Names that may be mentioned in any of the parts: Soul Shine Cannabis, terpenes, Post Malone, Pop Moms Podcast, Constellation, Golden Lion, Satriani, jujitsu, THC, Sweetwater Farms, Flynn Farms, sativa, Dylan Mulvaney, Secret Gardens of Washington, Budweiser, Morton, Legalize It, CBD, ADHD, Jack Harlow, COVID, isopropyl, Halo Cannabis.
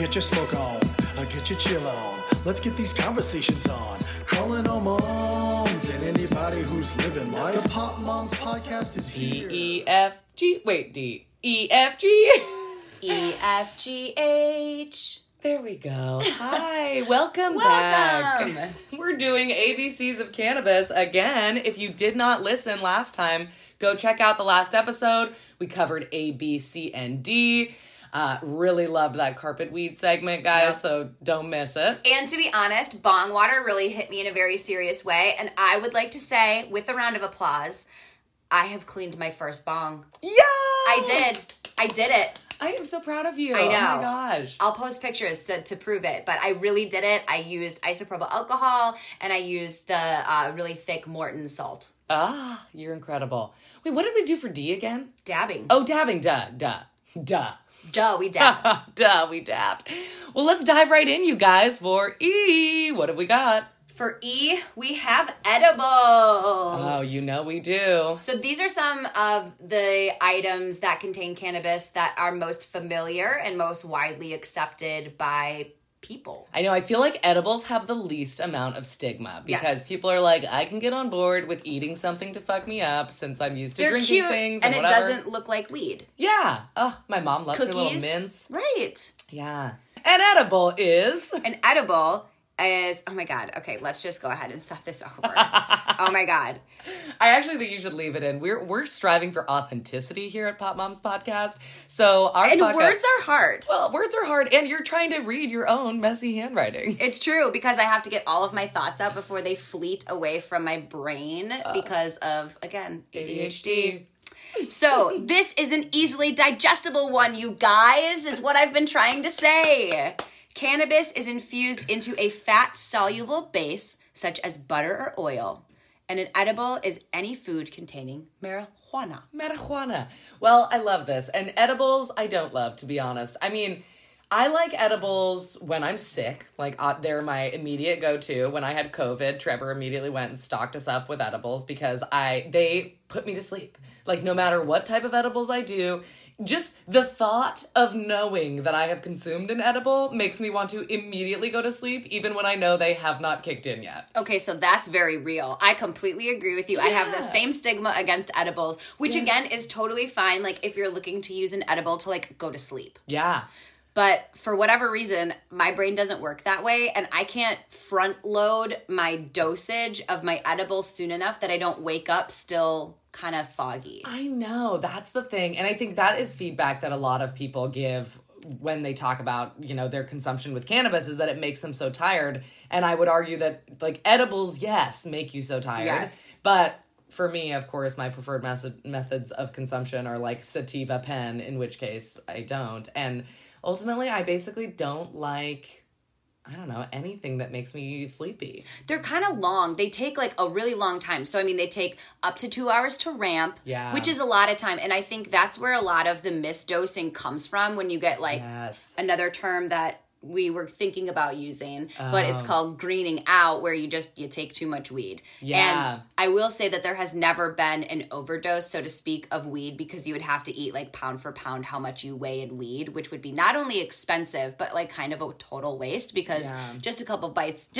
Get your smoke on, or get your chill on. Let's get these conversations on. Calling all moms and anybody who's living life. The Pop Moms Podcast is here. D-E-F-G. Wait, D-E-F-G. E-F-G-H. There we go. Hi. Welcome back. We're doing ABCs of Cannabis again. If you did not listen last time, go check out the last episode. We covered A, B, C, and D. Really loved that carpet weed segment, guys, So don't miss it. And to be honest, bong water really hit me in a very serious way. And I would like to say, with a round of applause, I have cleaned my first bong. Yeah! I did it. I am so proud of you. I know. Oh my gosh. I'll post pictures to prove it, but I really did it. I used isopropyl alcohol, and I used the really thick Morton salt. Ah, you're incredible. Wait, what did we do for D again? Dabbing. Oh, dabbing. Duh, we dabbed. Well, let's dive right in, you guys, for E. What have we got? For E, we have edibles. Oh, you know we do. So these are some of the items that contain cannabis that are most familiar and most widely accepted by people. I know. I feel like edibles have the least amount of stigma because people are like, I can get on board with eating something to fuck me up since I'm used to drinking things and whatever. It doesn't look like weed. Yeah. Oh, my mom loves her little mints. Right. Yeah. An edible is, oh my God, okay, let's just go ahead and stuff this over. Oh my God. I actually think you should leave it in. We're striving for authenticity here at Pop Moms Podcast. So words are hard. Well, words are hard, and you're trying to read your own messy handwriting. It's true, because I have to get all of my thoughts out before they fleet away from my brain because of, again, ADHD. So this is an easily digestible one, you guys, is what I've been trying to say. Cannabis is infused into a fat-soluble base, such as butter or oil, and an edible is any food containing marijuana. Well, I love this, and edibles I don't love, to be honest. I mean, I like edibles when I'm sick. Like, they're my immediate go-to. When I had COVID, Trevor immediately went and stocked us up with edibles because they put me to sleep. Like, no matter what type of edibles I do, just the thought of knowing that I have consumed an edible makes me want to immediately go to sleep, even when I know they have not kicked in yet. Okay, so that's very real. I completely agree with you. Yeah. I have the same stigma against edibles, which again is totally fine, like, if you're looking to use an edible to, like, go to sleep. Yeah. But for whatever reason, my brain doesn't work that way, and I can't front load my dosage of my edible soon enough that I don't wake up still kind of foggy. I know. That's the thing. And I think that is feedback that a lot of people give when they talk about, you know, their consumption with cannabis, is that it makes them so tired. And I would argue that, like, edibles, yes, make you so tired. Yes. But for me, of course, my preferred methods of consumption are, like, sativa pen, in which case I don't. And ultimately, I basically don't like, I don't know, anything that makes me sleepy. They're kind of long. They take, like, a really long time. So, I mean, they take up to 2 hours to ramp, which is a lot of time. And I think that's where a lot of the misdosing comes from, when you get, like, another term that we were thinking about using, but it's called greening out, where you take too much weed. Yeah. And I will say that there has never been an overdose, so to speak, of weed, because you would have to eat, like, pound for pound how much you weigh in weed, which would be not only expensive, but, like, kind of a total waste, because just a couple bites,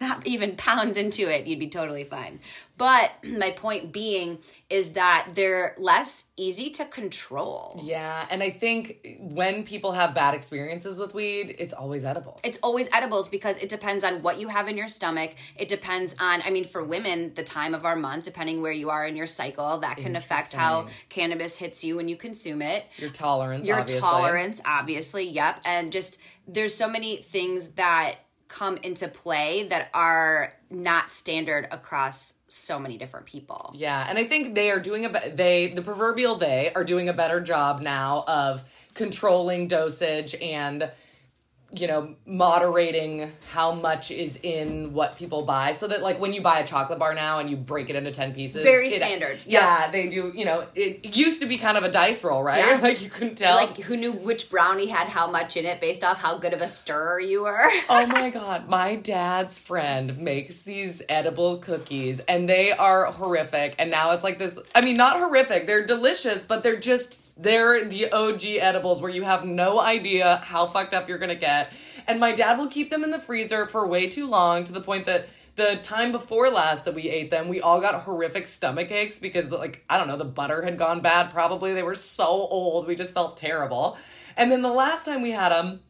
not even pounds into it, you'd be totally fine. But my point being is that they're less easy to control. Yeah, and I think when people have bad experiences with weed, it's always edibles. It's always edibles, because it depends on what you have in your stomach. It depends on, I mean, for women, the time of our month, depending where you are in your cycle, that can affect how cannabis hits you when you consume it. Your tolerance, obviously. And just, there's so many things that come into play that are not standard across so many different people. Yeah, and I think they are doing the proverbial they are doing a better job now of controlling dosage and you know, moderating how much is in what people buy, so that like when you buy a chocolate bar now and you break it into 10 pieces, very standard. Yeah, they do. You know, it used to be kind of a dice roll, right? Yeah. Like you couldn't tell. Like who knew which brownie had how much in it based off how good of a stirrer you were. Oh my God, my dad's friend makes these edible cookies and they are horrific. And now it's like this. I mean, not horrific. They're delicious, but they're just. They're the OG edibles where you have no idea how fucked up you're going to get. And my dad will keep them in the freezer for way too long, to the point that the time before last that we ate them, we all got horrific stomach aches because, like, I don't know, the butter had gone bad probably. They were so old. We just felt terrible. And then the last time we had them,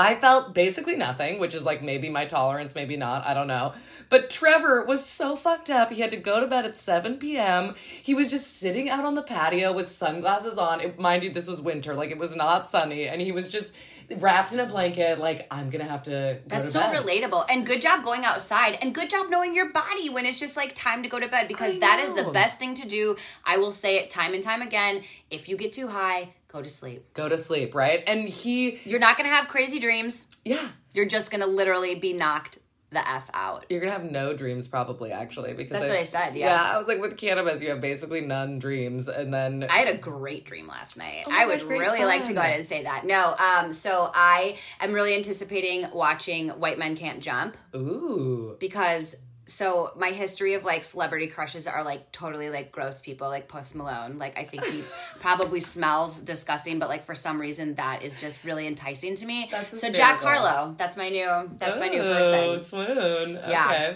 I felt basically nothing, which is like maybe my tolerance, maybe not. I don't know. But Trevor was so fucked up. He had to go to bed at 7 p.m. He was just sitting out on the patio with sunglasses on. Mind you, this was winter. Like, it was not sunny. And he was just wrapped in a blanket, like, I'm going to have to go to bed. That's so relatable. And good job going outside. And good job knowing your body when it's just, like, time to go to bed. Because that is the best thing to do. I will say it time and time again. If you get too high, go to sleep. Go to sleep, right? And you're not going to have crazy dreams. Yeah. You're just going to literally be knocked the F out. You're going to have no dreams probably, actually. Because that's what I said, yeah. Yeah, I was like, with cannabis, you have basically none dreams. And then I had a great dream last night. Oh, I would really like to go ahead and say that. No, so I am really anticipating watching White Men Can't Jump. Ooh. Because, so my history of, like, celebrity crushes are, like, totally, like, gross people, like Post Malone. Like, I think he probably smells disgusting, but, like, for some reason that is just really enticing to me. So Jack Harlow, that's my new person. Swoon. Yeah. Okay.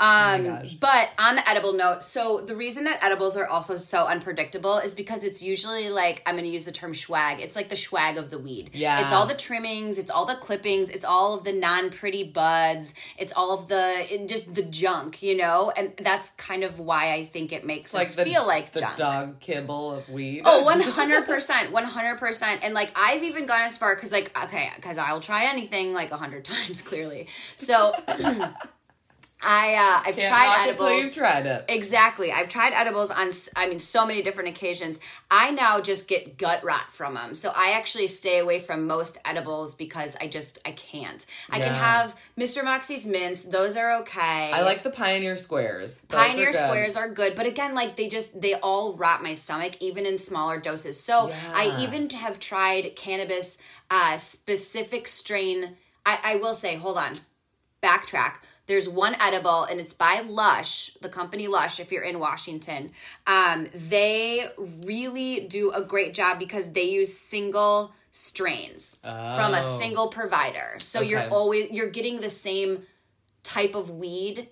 But on the edible note, so the reason that edibles are also so unpredictable is because it's usually like, I'm going to use the term swag. It's like the swag of the weed. Yeah. It's all the trimmings. It's all the clippings. It's all of the non-pretty buds. It's all of just the junk, you know? And that's kind of why I think it makes us feel like the junk. The dog kibble of weed. Oh, 100%. 100%. And like, I've even gone as far because I will try anything like 100 times clearly. So I've tried edibles. Until you've tried it. Exactly. I've tried edibles on, so many different occasions. I now just get gut rot from them. So I actually stay away from most edibles because I can't. I can have Mr. Moxie's mints. Those are okay. I like the Pioneer Squares. Pioneer Squares are good. But again, like they all rot my stomach, even in smaller doses. So yeah. I even have tried cannabis, specific strain. I will say, hold on, backtrack. There's one edible, and it's by Lush, the company Lush, if you're in Washington. They really do a great job because they use single strains from a single provider. So you're getting the same type of weed.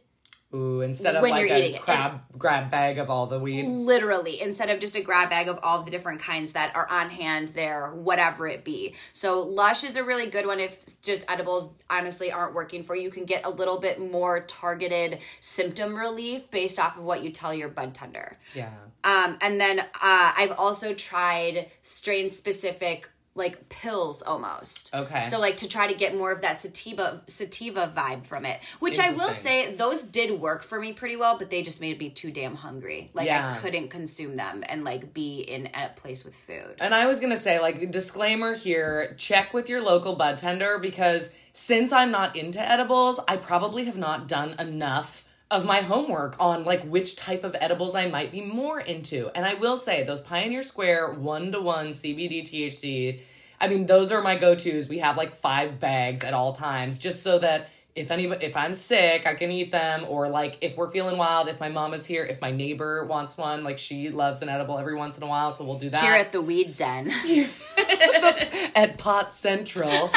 Ooh, instead of when like a grab bag of all the weed. Literally, instead of just a grab bag of all the different kinds that are on hand there, whatever it be. So Lush is a really good one if just edibles honestly aren't working for you. You can get a little bit more targeted symptom relief based off of what you tell your bud tender. Yeah. And then I've also tried strain-specific like pills almost. Okay. So like to try to get more of that sativa vibe from it, which I will say those did work for me pretty well, but they just made me too damn hungry. Like I couldn't consume them and like be in a place with food. And I was going to say, like, disclaimer here, check with your local bud tender, because since I'm not into edibles, I probably have not done enough of my homework on like which type of edibles I might be more into. And I will say those Pioneer Square 1-to-1 CBD THC, I mean, those are my go-tos. We have like 5 bags at all times, just so that if I'm sick, I can eat them. Or like if we're feeling wild, if my mom is here, if my neighbor wants one, like she loves an edible every once in a while, so we'll do that. Here at the Weed Den. At Pot Central.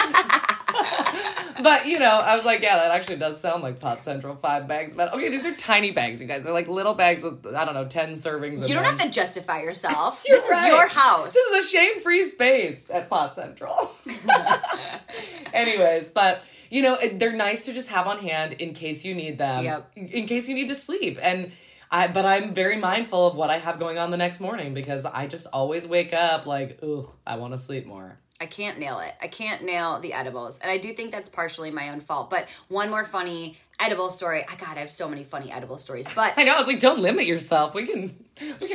But, you know, I was like, yeah, that actually does sound like Pot Central, 5 bags. But, okay, these are tiny bags, you guys. They're like little bags with, I don't know, 10 servings. You don't have to justify yourself. This is your house. This is a shame-free space at Pot Central. Anyways, but, you know, they're nice to just have on hand in case you need them. Yep. In case you need to sleep. And but I'm very mindful of what I have going on the next morning, because I just always wake up like, ugh, I want to sleep more. I can't nail it. I can't nail the edibles. And I do think that's partially my own fault. But one more funny edible story. God, I have so many funny edible stories. But I know. I was like, don't limit yourself. We can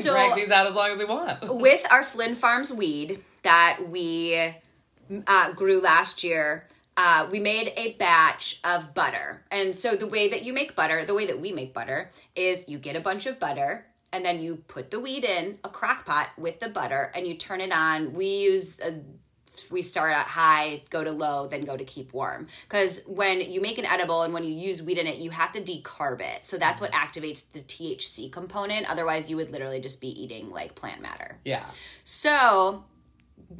drag these out as long as we want. With our Flynn Farms weed that we grew last year, we made a batch of butter. And so the way that you make butter, the way that we make butter, is you get a bunch of butter and then you put the weed in a crock pot with the butter and you turn it on. We start at high, go to low, then go to keep warm. Because when you make an edible and when you use weed in it, you have to decarb it. So that's what activates the THC component. Otherwise, you would literally just be eating like plant matter. Yeah. So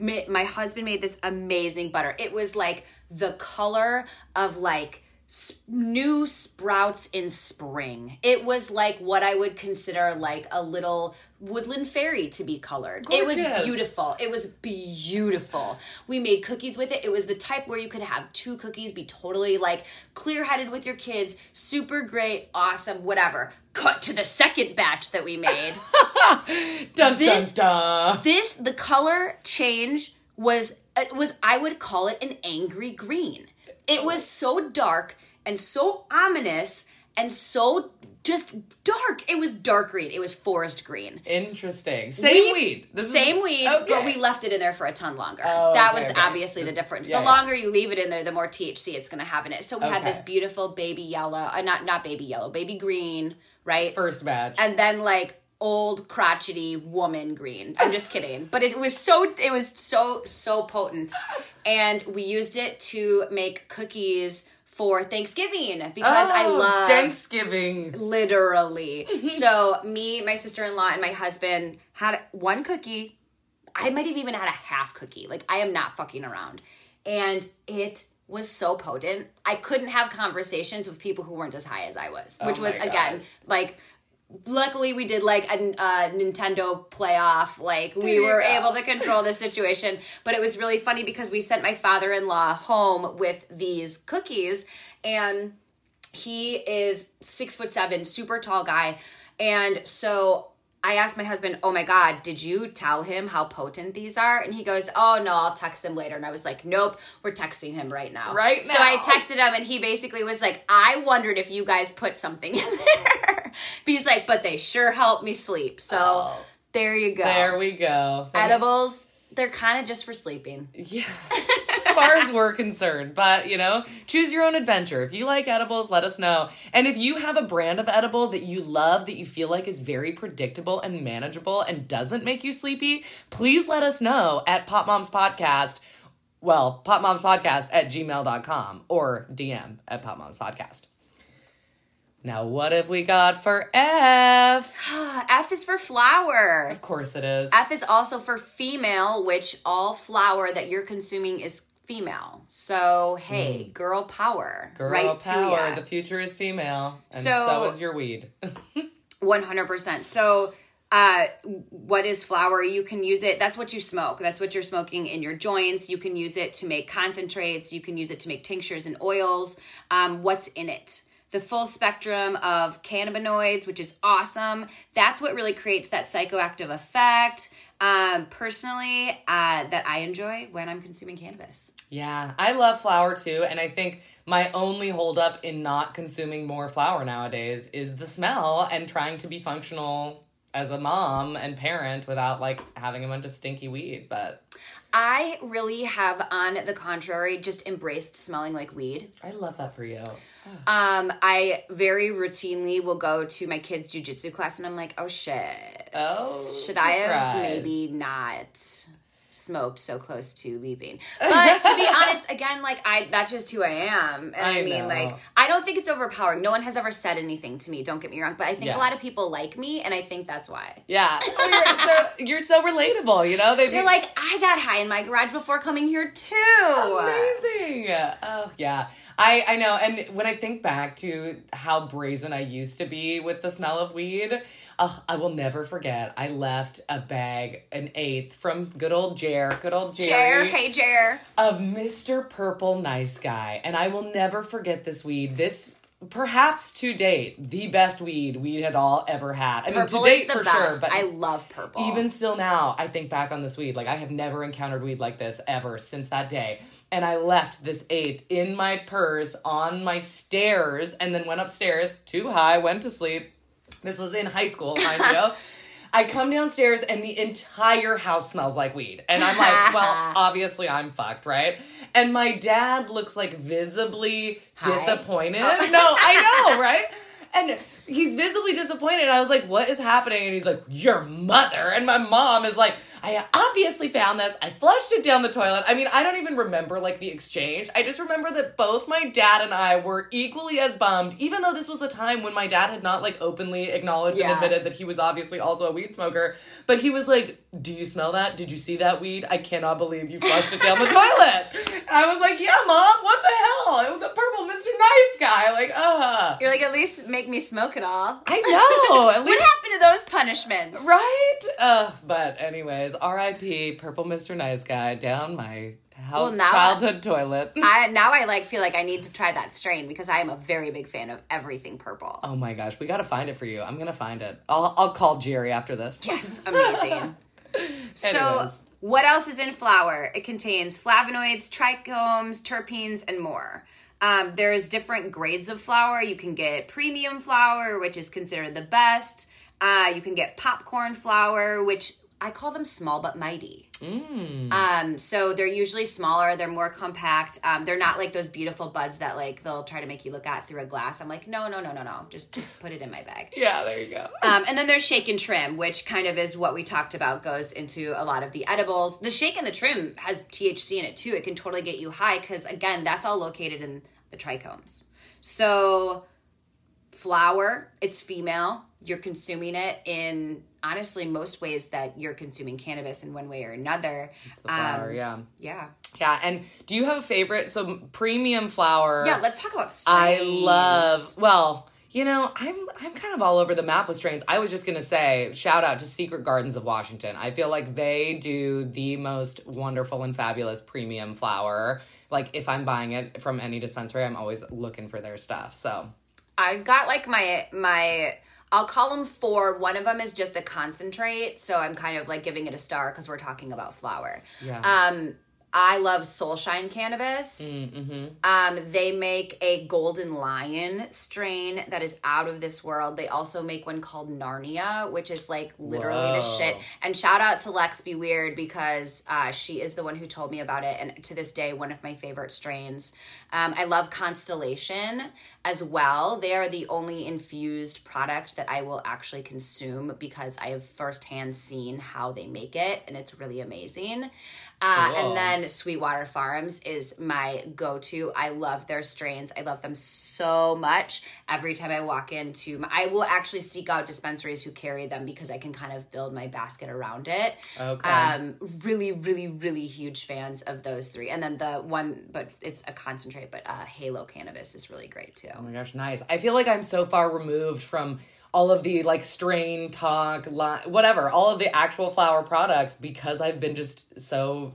my husband made this amazing butter. It was like the color of like new sprouts in spring. It was like what I would consider like a little woodland fairy to be colored. Gorgeous. It was beautiful. It was beautiful. We made cookies with it. It was the type where you could have two cookies, be totally like clear-headed with your kids, super great, awesome, whatever. Cut to the second batch that we made. Dun, this, dun, dun. This, the color change was I would call it an angry green. It was so dark and so ominous and so just dark. It was dark green. It was forest green. Interesting. Same weed. Same weed, okay. But we left it in there for a ton longer. Oh, that was obviously the difference. Yeah, the longer you leave it in there, the more THC it's going to have in it. So we had this beautiful baby yellow, not baby yellow, baby green, right? First batch. And then like old crotchety woman green. I'm just kidding. But it was so potent. And we used it to make cookies for Thanksgiving because I love Thanksgiving. Literally. So me, my sister-in-law, and my husband had one cookie. I might have even had a half cookie. Like, I am not fucking around. And it was so potent. I couldn't have conversations with people who weren't as high as I was, which was, again, like... Luckily, we did, like, a Nintendo playoff. Like, we were able to control the situation. But it was really funny because we sent my father-in-law home with these cookies. And he is 6'7", super tall guy. And so I asked my husband, oh, my God, did you tell him how potent these are? And he goes, oh, no, I'll text him later. And I was like, nope, we're texting him right now. Right now. So I texted him, and he basically was like, I wondered if you guys put something in there. But he's like, but they sure help me sleep. So there you go. There we go. Edibles, they're kind of just for sleeping. Yeah. As far as we're concerned. But, you know, choose your own adventure. If you like edibles, let us know. And if you have a brand of edible that you love, that you feel like is very predictable and manageable and doesn't make you sleepy, please let us know at Pop Moms Podcast. Well, popmomspodcast@gmail.com or DM at Pop Moms Podcast. Now, what have we got for F? F is for flower. Of course it is. F is also for female, which all flower that you're consuming is female. So, hey, girl power. Girl power. The future is female. And so is your weed. 100%. So... what is flower? You can use it. That's what you smoke. That's what you're smoking in your joints. You can use it to make concentrates. You can use it to make tinctures and oils. What's in it? The full spectrum of cannabinoids, which is awesome. That's what really creates that psychoactive effect. Personally, that I enjoy when I'm consuming cannabis. Yeah, I love flower too. And I think my only holdup in not consuming more flower nowadays is the smell and trying to be functional as a mom and parent without like having a bunch of stinky weed. But I really have, on the contrary, just embraced smelling like weed. I love that for you. I very routinely will go to my kids' jujitsu class and I'm like, oh shit. Oh, should I have maybe not smoked so close to leaving? But to be honest, again, like that's just who I am. And I mean, know. Like, I don't think it's overpowering. No one has ever said anything to me, don't get me wrong, but I think a lot of people like me, and I think that's why. Yeah. You're so relatable, you know? They're like, I got high in my garage before coming here too. Amazing. Oh yeah. I know. And when I think back to how brazen I used to be with the smell of weed, I will never forget. I left a bag, an eighth, from good old Jerry. Hey, Jer. Of Mr. Purple Nice Guy. And I will never forget this weed. This, perhaps to date, the best weed we had all ever had. I mean, to date for sure. But I love purple. Even still now, I think back on this weed. Like, I have never encountered weed like this ever since that day. And I left this eighth in my purse on my stairs and then went upstairs, too high, went to sleep. This was in high school, mind you. I come downstairs and the entire house smells like weed. And I'm like, well, obviously I'm fucked, right? And my dad looks like visibly disappointed. Oh. No, I know, right? And he's visibly disappointed. I was like, what is happening? And he's like, your mother. And my mom is like, I obviously found this. I flushed it down the toilet. I mean, I don't even remember, like, the exchange. I just remember that both my dad and I were equally as bummed, even though this was a time when my dad had not, like, openly acknowledged and admitted that he was obviously also a weed smoker. But he was like, do you smell that? Did you see that weed? I cannot believe you flushed it down the toilet. And I was like, yeah, Mom, what the hell? The purple Mr. Nice Guy. Like, You're like, at least make me smoke it all. I know. At least... What happened to those punishments? Right? But anyways. R.I.P. Purple Mr. Nice Guy down my house childhood toilet. I feel like I need to try that strain because I am a very big fan of everything purple. Oh my gosh, we gotta find it for you. I'm gonna find it. I'll call Jerry after this. Yes, amazing. So what else is in flower? It contains flavonoids, trichomes, terpenes, and more. There's different grades of flower. You can get premium flower, which is considered the best. You can get popcorn flower, which I call them small but mighty. Mm. So they're usually smaller. They're more compact. They're not like those beautiful buds that like they'll try to make you look at through a glass. I'm like, no. Just put it in my bag. Yeah, there you go. And then there's shake and trim, which kind of is what we talked about, goes into a lot of the edibles. The shake and the trim has THC in it too. It can totally get you high because, again, that's all located in the trichomes. So flower, it's female. You're consuming it in... honestly, most ways that you're consuming cannabis in one way or another. It's the flower, yeah. Yeah, and do you have a favorite? So premium flower. Yeah, let's talk about strains. I'm kind of all over the map with strains. I was just going to say, shout out to Secret Gardens of Washington. I feel like they do the most wonderful and fabulous premium flower. Like, if I'm buying it from any dispensary, I'm always looking for their stuff, so. I've got, like, my... I'll call them 4. One of them is just a concentrate, so I'm kind of like giving it a star because we're talking about flower. Yeah. I love Soul Shine Cannabis. Mm-hmm. They make a Golden Lion strain that is out of this world. They also make one called Narnia, which is like literally the shit. And shout out to Lex Be Weird because she is the one who told me about it. And to this day, one of my favorite strains. I love Constellation as well. They are the only infused product that I will actually consume because I have firsthand seen how they make it. And it's really amazing. And then Sweetwater Farms is my go-to. I love their strains. I love them so much. Every time I walk into, I will actually seek out dispensaries who carry them because I can kind of build my basket around it. Okay. Really, really, really huge fans of those 3. And then the one, but it's a concentrate, but Halo Cannabis is really great too. Oh my gosh, nice. I feel like I'm so far removed from all of the like strain talk, whatever, all of the actual flower products because I've been just so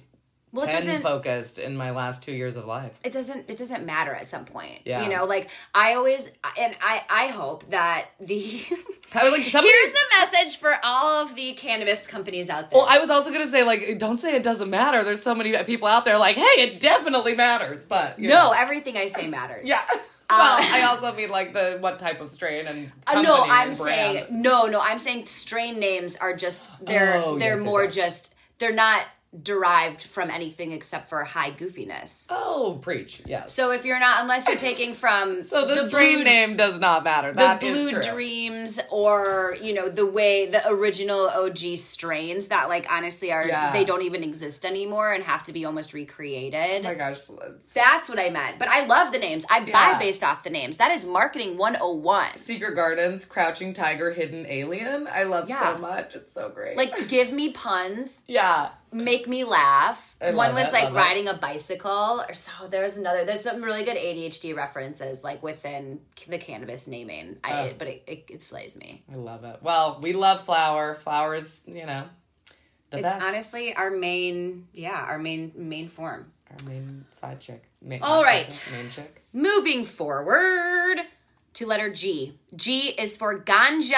pen focused in my last 2 years of life. It doesn't matter at some point. Yeah. You know, like I always, and I hope that here's the message for all of the cannabis companies out there. Well, I was also going to say like, don't say it doesn't matter. There's so many people out there like, hey, it definitely matters, but you know. Everything I say matters. Yeah. Well, I also mean, like, what type of strain and company I'm saying strain names are just, they're not derived from anything except for high goofiness. Oh, preach, yes. So if you're not, unless you're taking from... so the strain name does not matter, that is true. The Blue Dreams or, you know, the way, the original OG strains that, like, honestly are, they don't even exist anymore and have to be almost recreated. Oh my gosh. That's what I meant. But I love the names. I buy based off the names. That is marketing 101. Secret Gardens, Crouching Tiger, Hidden Alien. I love so much. It's so great. Like, give me puns. Yeah. Make me laugh. One was like riding a bicycle or so. There's some really good ADHD references like within the cannabis naming. But it slays me. I love it. Well, we love flower. Flower is, you know, the best. It's honestly our main form. Our main side chick. All right. Main chick. Moving forward to letter G. G is for ganja.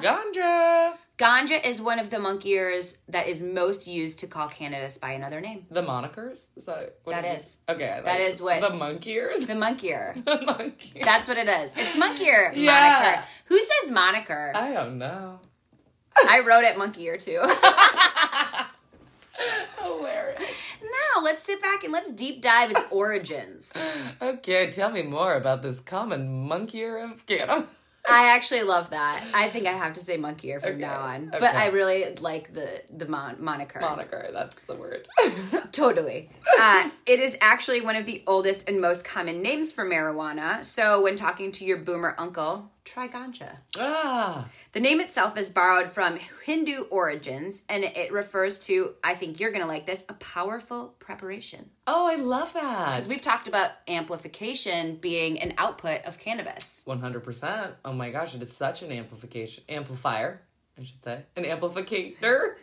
Ganja. Ganja is one of the monikers that is most used to call cannabis by another name. The monikers? Okay. That is what... The monikers? The monkier. The monkier. That's what it is. It's monkier moniker. Who says moniker? I don't know. I wrote it monkey ear too. Hilarious. Now, let's sit back and let's deep dive its origins. Okay, tell me more about this common monkey ear of cannabis. I actually love that. I think I have to say monkey ear from now on. Okay. But I really like the moniker. Moniker, that's the word. Totally. It is actually one of the oldest and most common names for marijuana. So when talking to your boomer uncle, try ganja. Ah. The name itself is borrowed from Hindu origins, and it refers to, I think you're going to like this, a powerful preparation. Oh, I love that. Because we've talked about amplification being an output of cannabis. 100%. Oh my gosh, it is such an amplifier. I should say. An amplificator.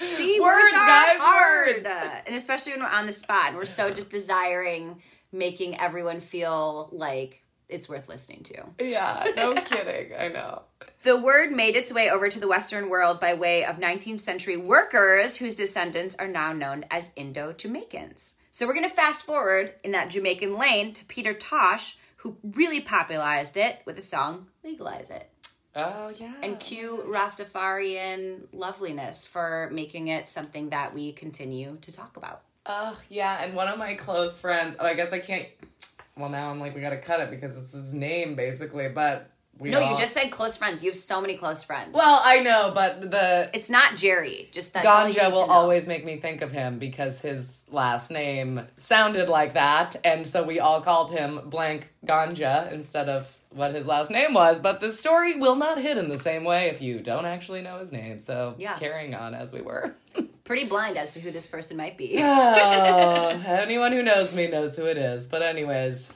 See, words guys, hard. Words. And especially when we're on the spot and we're so just desiring making everyone feel like it's worth listening to. Yeah, no kidding. I know. The word made its way over to the Western world by way of 19th century workers whose descendants are now known as Indo-Jamaicans. So we're going to fast forward in that Jamaican lane to Peter Tosh, who really popularized it with the song Legalize It. Oh, yeah. And cue Rastafarian loveliness for making it something that we continue to talk about. Oh, yeah. And one of my close friends, oh, I guess I can't, well, now I'm like, we got to cut it because it's his name, basically, but we No, all... you just said close friends. You have so many close friends. Well, I know, but the... It's not Jerry. Just that Ganja will always make me think of him because his last name sounded like that, and so we all called him blank Ganja instead of... what his last name was, but the story will not hit in the same way if you don't actually know his name. So yeah. Carrying on as we were. Pretty blind as to who this person might be. Oh, anyone who knows me knows who it is. But anyways,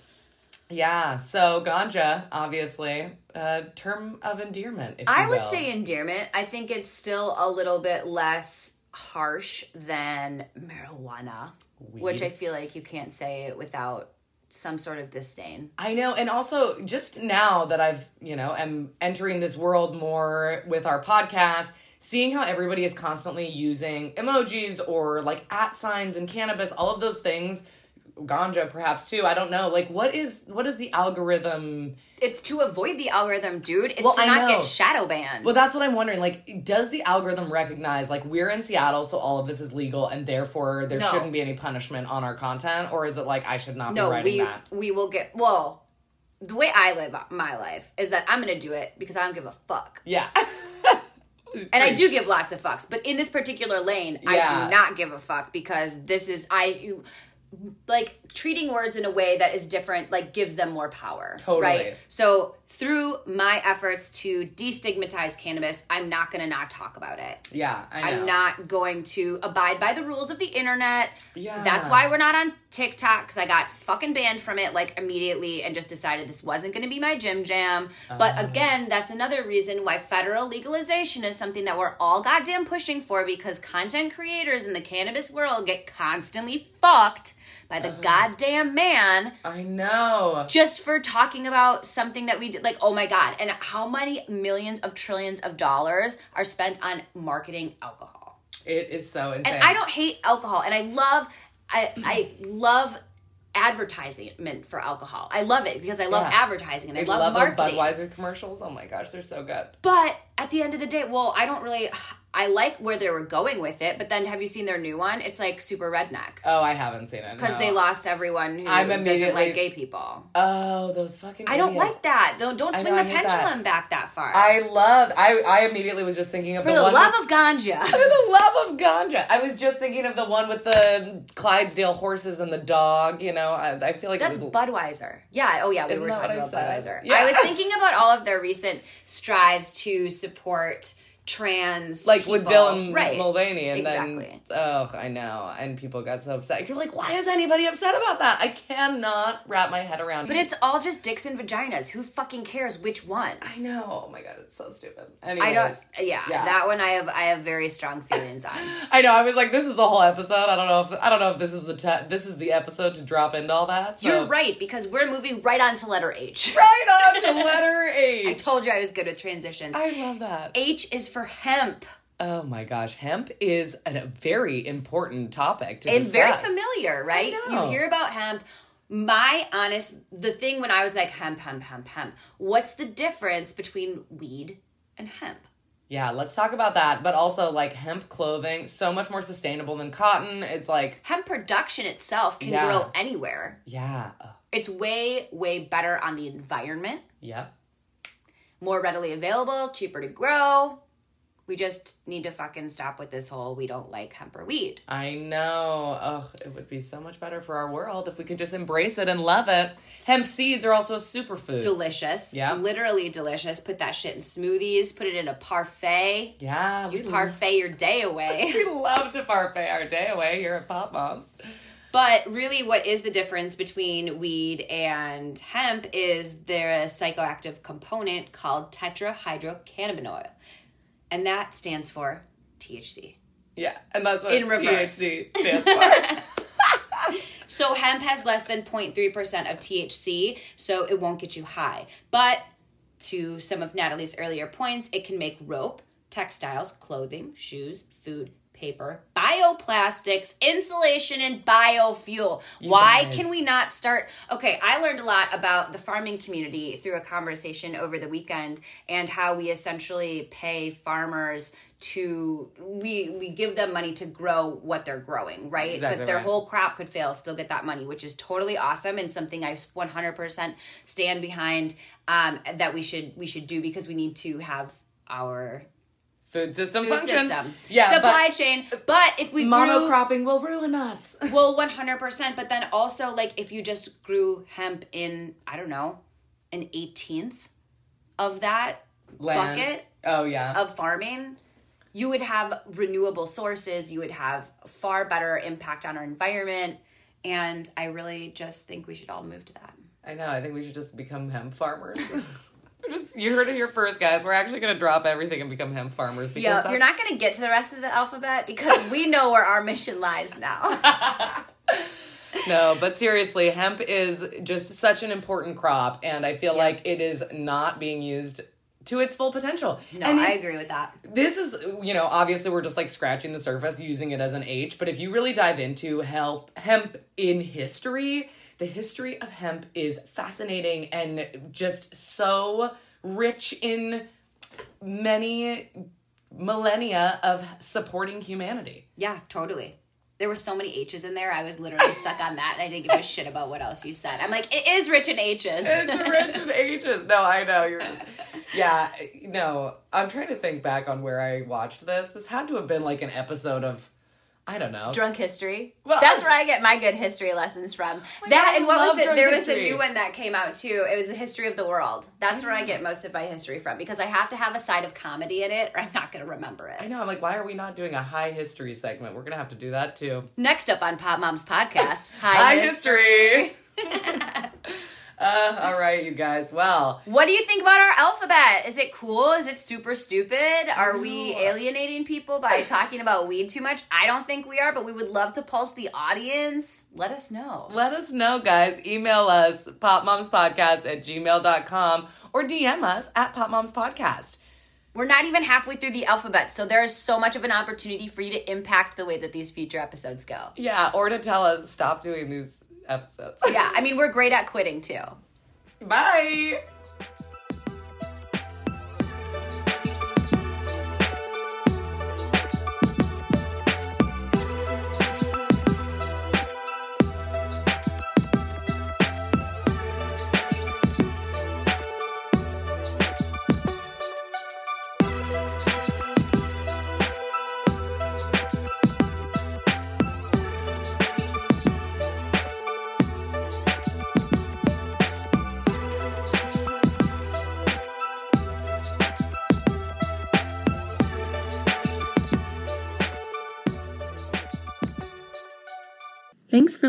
yeah. So ganja, obviously, a term of endearment, if you will. I would say endearment. I think it's still a little bit less harsh than marijuana, which I feel like you can't say it without some sort of disdain. I know, and also just now that I've, am entering this world more with our podcast, seeing how everybody is constantly using emojis or like @ signs and cannabis, all of those things, ganja perhaps too, I don't know. Like what is the algorithm? It's to avoid the algorithm, dude. It's to not get shadow banned. Well, that's what I'm wondering. Like, does the algorithm recognize, like, we're in Seattle, so all of this is legal, and therefore there shouldn't be any punishment on our content? Or is it like, I should not be writing that? No, we will get... Well, the way I live my life is that I'm going to do it because I don't give a fuck. Yeah. And I do give lots of fucks. But in this particular lane, yeah. I do not give a fuck because this is... Like, treating words in a way that is different, like, gives them more power. Totally. Right? So, through my efforts to destigmatize cannabis, I'm not going to not talk about it. Yeah, I know. I'm not going to abide by the rules of the internet. Yeah. That's why we're not on TikTok, because I got fucking banned from it, like, immediately and just decided this wasn't going to be my gym jam. But, again, that's another reason why federal legalization is something that we're all goddamn pushing for, because content creators in the cannabis world get constantly fucked by the goddamn man. I know. Just for talking about something that we did. Like, oh my God. And how many millions of trillions of dollars are spent on marketing alcohol? It is so insane. And I don't hate alcohol. And I love, I love advertisement for alcohol. I love it because I love advertising and I love marketing. Those Budweiser commercials. Oh my gosh, they're so good. But at the end of the day, I like where they were going with it, but then have you seen their new one? It's like super redneck. Oh, I haven't seen it. Because they lost everyone who doesn't like gay people. Oh, those fucking idiots. I don't like that. Don't swing the pendulum back that far. I immediately was just thinking of For the love of ganja. I was just thinking of the one with the Clydesdale horses and the dog, I feel like that's Budweiser. Yeah. Oh, yeah. We were talking about Budweiser. Yeah. I was thinking about all of their recent strives to support trans people. With Dylan Mulvaney. And exactly. Then, I know. And people got so upset. You're like, why is anybody upset about that? I cannot wrap my head around it. But it's all just dicks and vaginas. Who fucking cares which one? I know. Oh my God, it's so stupid. Anyways, that one I have very strong feelings on. I know. I was like, this is the whole episode. I don't know if this is the episode to drop into all that. So. You're right, because we're moving right on to letter H. Right on to letter H. I told you I was good with transitions. I love that. H is for hemp. Oh my gosh, hemp is a very important topic to discuss. It's very familiar, right? You hear about hemp. The thing when I was like hemp, what's the difference between weed and hemp? Yeah, let's talk about that. But also, like, hemp clothing, so much more sustainable than cotton. It's like... hemp production itself can grow anywhere. Yeah. It's way, way better on the environment. Yeah. More readily available, cheaper to grow. We just need to fucking stop with this whole we don't like hemp or weed. I know. Oh, it would be so much better for our world if we could just embrace it and love it. Hemp seeds are also superfoods. Delicious. Yeah. Literally delicious. Put that shit in smoothies. Put it in a parfait. Yeah. You parfait your day away. We love to parfait our day away here at Pop Moms. But really what is the difference between weed and hemp is there a psychoactive component called tetrahydrocannabinol. And that stands for THC. Yeah, and that's what THC stands for. So hemp has less than 0.3% of THC, so it won't get you high. But to some of Natalie's earlier points, it can make rope, textiles, clothing, shoes, food, paper, bioplastics, insulation, and biofuel. You Why guys. Can we not start? Okay, I learned a lot about the farming community through a conversation over the weekend and how we essentially pay farmers to, we give them money to grow what they're growing, right? Exactly, but their whole crop could fail, still get that money, which is totally awesome and something I 100% stand behind that we should do because we need to have our... Food system function. Yeah, Supply chain. But if we monocropping will ruin us. Well, 100%. But then also, like, if you just grew hemp in, I don't know, an 18th of that land. Bucket of farming, you would have renewable sources. You would have far better impact on our environment. And I really just think we should all move to that. I know. I think we should just become hemp farmers. You heard it here first, guys. We're actually going to drop everything and become hemp farmers. Because you're not going to get to the rest of the alphabet because we know where our mission lies now. No, but seriously, hemp is just such an important crop, and I feel like it is not being used to its full potential. No, I agree with that. This is, obviously we're just like scratching the surface using it as an H, but if you really dive into hemp in history... The history of hemp is fascinating and just so rich in many millennia of supporting humanity. Yeah, totally. There were so many H's in there. I was literally stuck on that, and I didn't give a shit about what else you said. I'm like, it is rich in H's. It's rich in H's. No, I know. I'm trying to think back on where I watched this. This had to have been like an episode of... I don't know. Drunk History. Well, that's where I get my good history lessons from. There was a new one that came out too. It was the History of the World. That's where I get most of my history from because I have to have a side of comedy in it or I'm not going to remember it. I know. I'm like, why are we not doing a high history segment? We're going to have to do that too. Next up on Pop Moms Podcast, High History. All right, you guys. Well, what do you think about our alphabet? Is it cool? Is it super stupid? Are we alienating people by talking about weed too much? I don't think we are, but we would love to pulse the audience. Let us know. Let us know, guys. Email us, popmomspodcast@gmail.com, or DM us at popmomspodcast. We're not even halfway through the alphabet, so there is so much of an opportunity for you to impact the way that these future episodes go. Yeah, or to tell us, stop doing these episodes. Yeah, I mean, we're great at quitting, too. Bye! Thanks for